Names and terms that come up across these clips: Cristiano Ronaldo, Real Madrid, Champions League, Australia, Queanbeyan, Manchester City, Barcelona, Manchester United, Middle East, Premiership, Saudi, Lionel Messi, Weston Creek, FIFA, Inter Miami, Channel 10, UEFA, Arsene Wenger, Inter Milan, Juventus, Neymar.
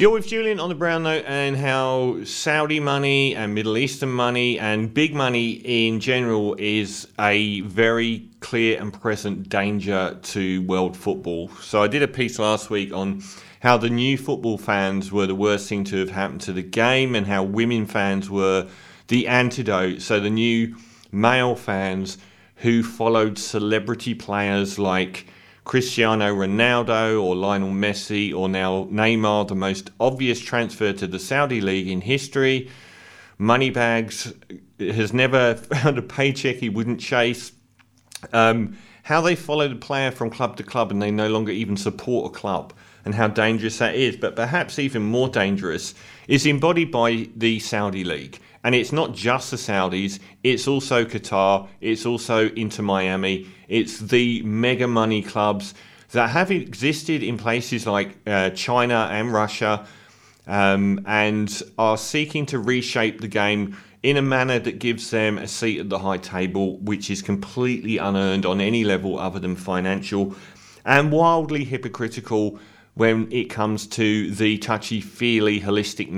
You're with Julian on The Brown Note, and how Saudi money and Middle Eastern money and big money in general is a very clear and present danger to world football. So I did a piece last week on how the new football fans were the worst thing to have happened to the game, and how women fans were the antidote. So the new male fans who followed celebrity players like Cristiano Ronaldo or Lionel Messi or now Neymar, the most obvious transfer to the Saudi league in history. Moneybags has never found a paycheck he wouldn't chase. How they follow the player from club to club and they no longer even support a club, and how dangerous that is. But perhaps even more dangerous is embodied by the Saudi league. And it's not just the Saudis, it's also Qatar, it's also Inter Miami, it's the mega money clubs that have existed in places like China and Russia, and are seeking to reshape the game in a manner that gives them a seat at the high table, which is completely unearned on any level other than financial, and wildly hypocritical when it comes to the touchy-feely, holistic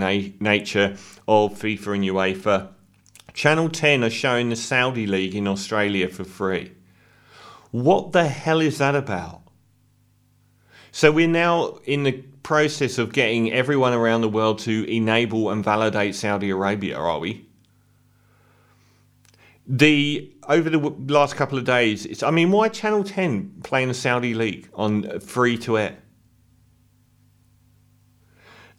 nature of FIFA and UEFA. Channel 10 are showing the Saudi League in Australia for free. What the hell is that about? So we're now in the process of getting everyone around the world to enable and validate Saudi Arabia, are we? Over the last couple of days, why Channel 10 playing the Saudi League on free to air?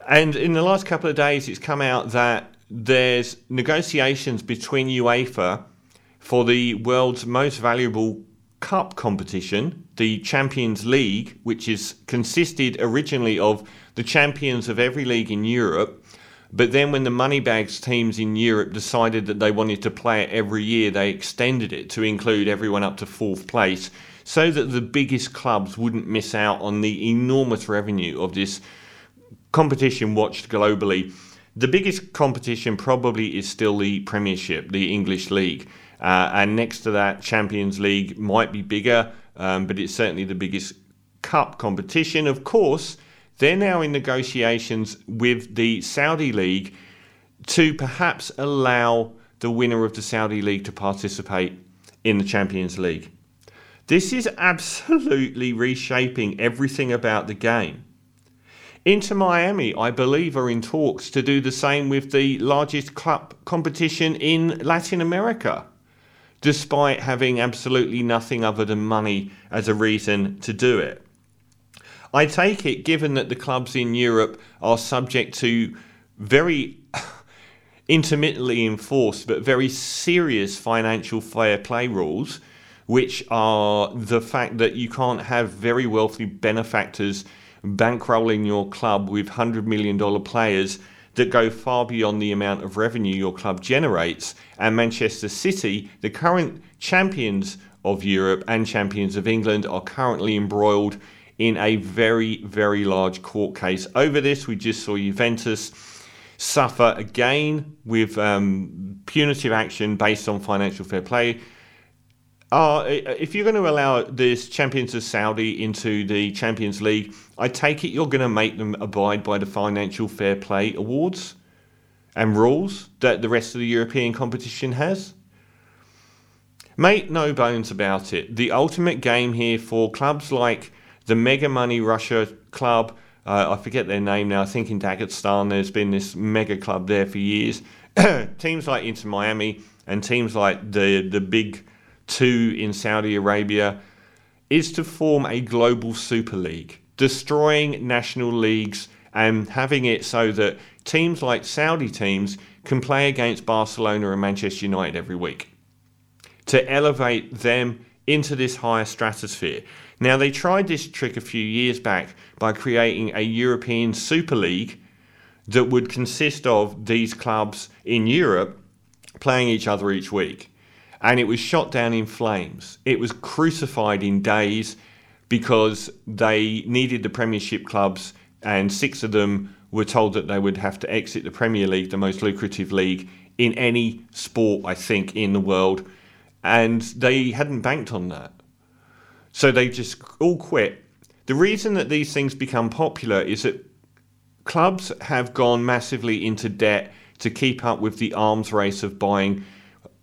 And in the last couple of days, it's come out that there's negotiations between UEFA for the world's most valuable cup competition, the Champions League, which is consisted originally of the champions of every league in Europe. But then when the moneybags teams in Europe decided that they wanted to play it every year, they extended it to include everyone up to fourth place so that the biggest clubs wouldn't miss out on the enormous revenue of this competition watched globally. The biggest competition probably is still the Premiership, the English League. And next to that, Champions League might be bigger, but it's certainly the biggest cup competition. Of course, they're now in negotiations with the Saudi League to perhaps allow the winner of the Saudi League to participate in the Champions League. This is absolutely reshaping everything about the game. Inter Miami, I believe, are in talks to do the same with the largest club competition in Latin America, despite having absolutely nothing other than money as a reason to do it. I take it, given that the clubs in Europe are subject to very intermittently enforced but very serious financial fair play rules, which are the fact that you can't have very wealthy benefactors bankrolling your club with $100 million players that go far beyond the amount of revenue your club generates. And Manchester City, the current champions of Europe and champions of England, are currently embroiled in a very, very large court case over this. We just saw Juventus suffer again with punitive action based on financial fair play. If you're going to allow this Champions of Saudi into the Champions League, I take it you're going to make them abide by the financial fair play awards and rules that the rest of the European competition has. Make no bones about it. The ultimate game here for clubs like the mega money Russia club, I forget their name now, I think in Dagestan there's been this mega club there for years. Teams like Inter Miami and teams like the big two in Saudi Arabia, is to form a global super league, destroying national leagues and having it so that teams like Saudi teams can play against Barcelona and Manchester United every week to elevate them into this higher stratosphere. Now, they tried this trick a few years back by creating a European super league that would consist of these clubs in Europe playing each other each week. And it was shot down in flames. It was crucified in days because they needed the Premiership clubs, and six of them were told that they would have to exit the Premier League, the most lucrative league in any sport, I think, in the world. And they hadn't banked on that. So they just all quit. The reason that these things become popular is that clubs have gone massively into debt to keep up with the arms race of buying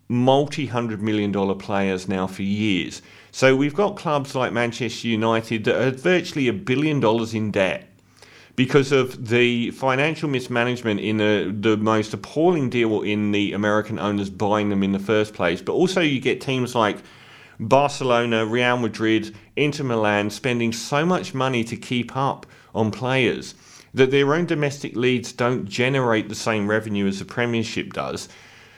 multi-$100 million players now for years. So we've got clubs like Manchester United that are virtually $1 billion in debt because of the financial mismanagement in the most appalling deal in the American owners buying them in the first place. But also you get teams like Barcelona, Real Madrid, Inter Milan spending so much money to keep up on players that their own domestic leagues don't generate the same revenue as the Premiership does.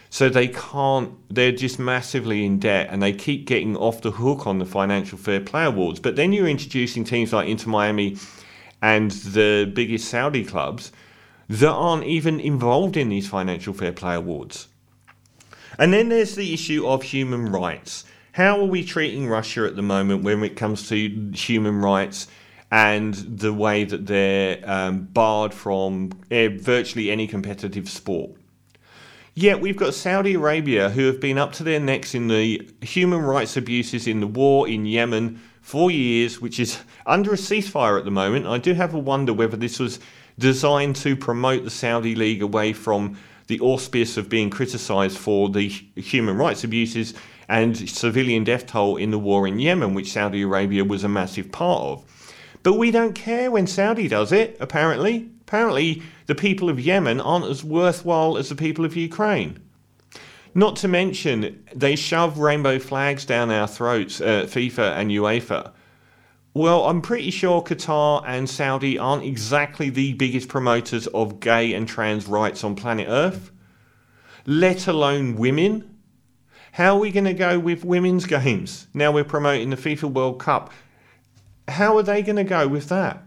So they can't, they're just massively in debt and they keep getting off the hook on the Financial Fair Play Awards. But then you're introducing teams like Inter Miami and the biggest Saudi clubs that aren't even involved in these Financial Fair Play Awards. And then there's the issue of human rights. How are we treating Russia at the moment when it comes to human rights and the way that they're barred from virtually any competitive sport? Yet we've got Saudi Arabia who have been up to their necks in the human rights abuses in the war in Yemen for years, which is under a ceasefire at the moment. I do have a wonder whether this was designed to promote the Saudi League away from the auspice of being criticised for the human rights abuses and civilian death toll in the war in Yemen, which Saudi Arabia was a massive part of. But we don't care when Saudi does it, apparently. Apparently, the people of Yemen aren't as worthwhile as the people of Ukraine. Not to mention, they shove rainbow flags down our throats, FIFA and UEFA. Well, I'm pretty sure Qatar and Saudi aren't exactly the biggest promoters of gay and trans rights on planet Earth, let alone women. How are we going to go with women's games? Now we're promoting the FIFA World Cup. How are they going to go with that?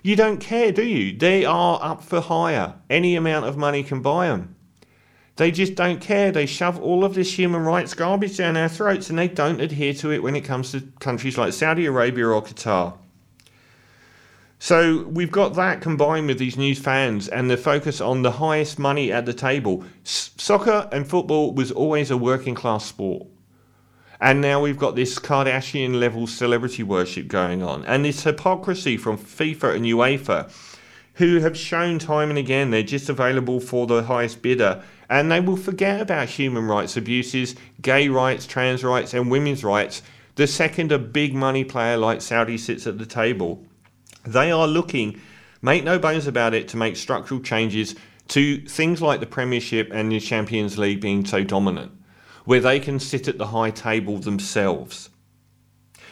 You don't care, do you? They are up for hire. Any amount of money can buy them. They just don't care. They shove all of this human rights garbage down our throats and they don't adhere to it when it comes to countries like Saudi Arabia or Qatar. So we've got that combined with these new fans and the focus on the highest money at the table. Soccer and football was always a working class sport. And now we've got this Kardashian-level celebrity worship going on. And this hypocrisy from FIFA and UEFA, who have shown time and again they're just available for the highest bidder. And they will forget about human rights abuses, gay rights, trans rights, and women's rights the second a big money player like Saudi sits at the table. They are looking, make no bones about it, to make structural changes to things like the Premiership and the Champions League being so dominant, where they can sit at the high table themselves.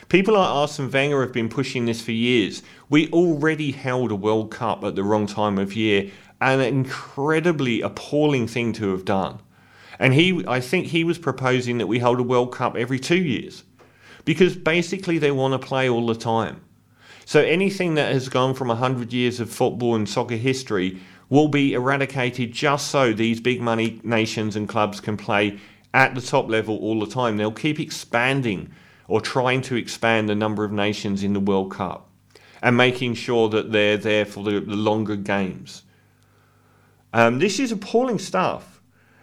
People like Arsene Wenger have been pushing this for years. We already held a World Cup at the wrong time of year, an incredibly appalling thing to have done. And I think he was proposing that we hold a World Cup every 2 years, because basically they want to play all the time. So anything that has gone from 100 years of football and soccer history will be eradicated just so these big money nations and clubs can play at the top level all the time. They'll keep expanding or trying to expand the number of nations in the World Cup and making sure that they're there for the longer games. This is appalling stuff,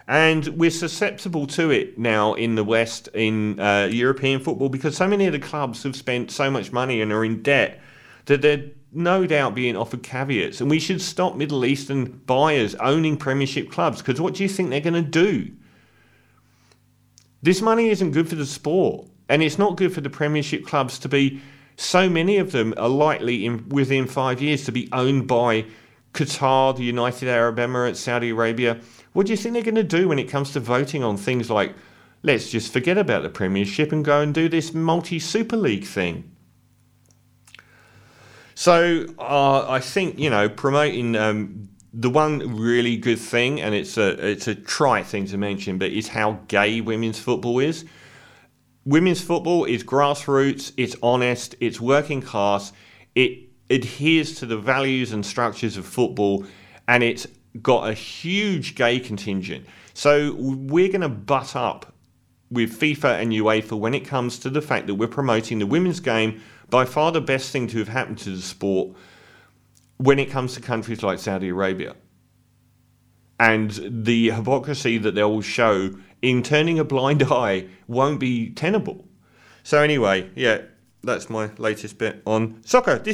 and we're susceptible to it now in the West, in European football, because so many of the clubs have spent so much money and are in debt that they're no doubt being offered caveats. And we should stop Middle Eastern buyers owning Premiership clubs, because what do you think they're going to do? This money isn't good for the sport, and it's not good for the Premiership clubs to be, so many of them are likely within 5 years to be owned by Qatar, the United Arab Emirates, Saudi Arabia. What do you think they're going to do when it comes to voting on things like, let's just forget about the Premiership and go and do this multi-Super League thing? So I think, promoting... The one really good thing, and it's a trite thing to mention, but is how gay women's football is. Women's football is grassroots, it's honest, it's working class, it adheres to the values and structures of football, and it's got a huge gay contingent. So we're going to butt up with FIFA and UEFA when it comes to the fact that we're promoting the women's game, by far the best thing to have happened to the sport, when it comes to countries like Saudi Arabia. And the hypocrisy that they will show in turning a blind eye won't be tenable. So anyway, that's my latest bit on soccer.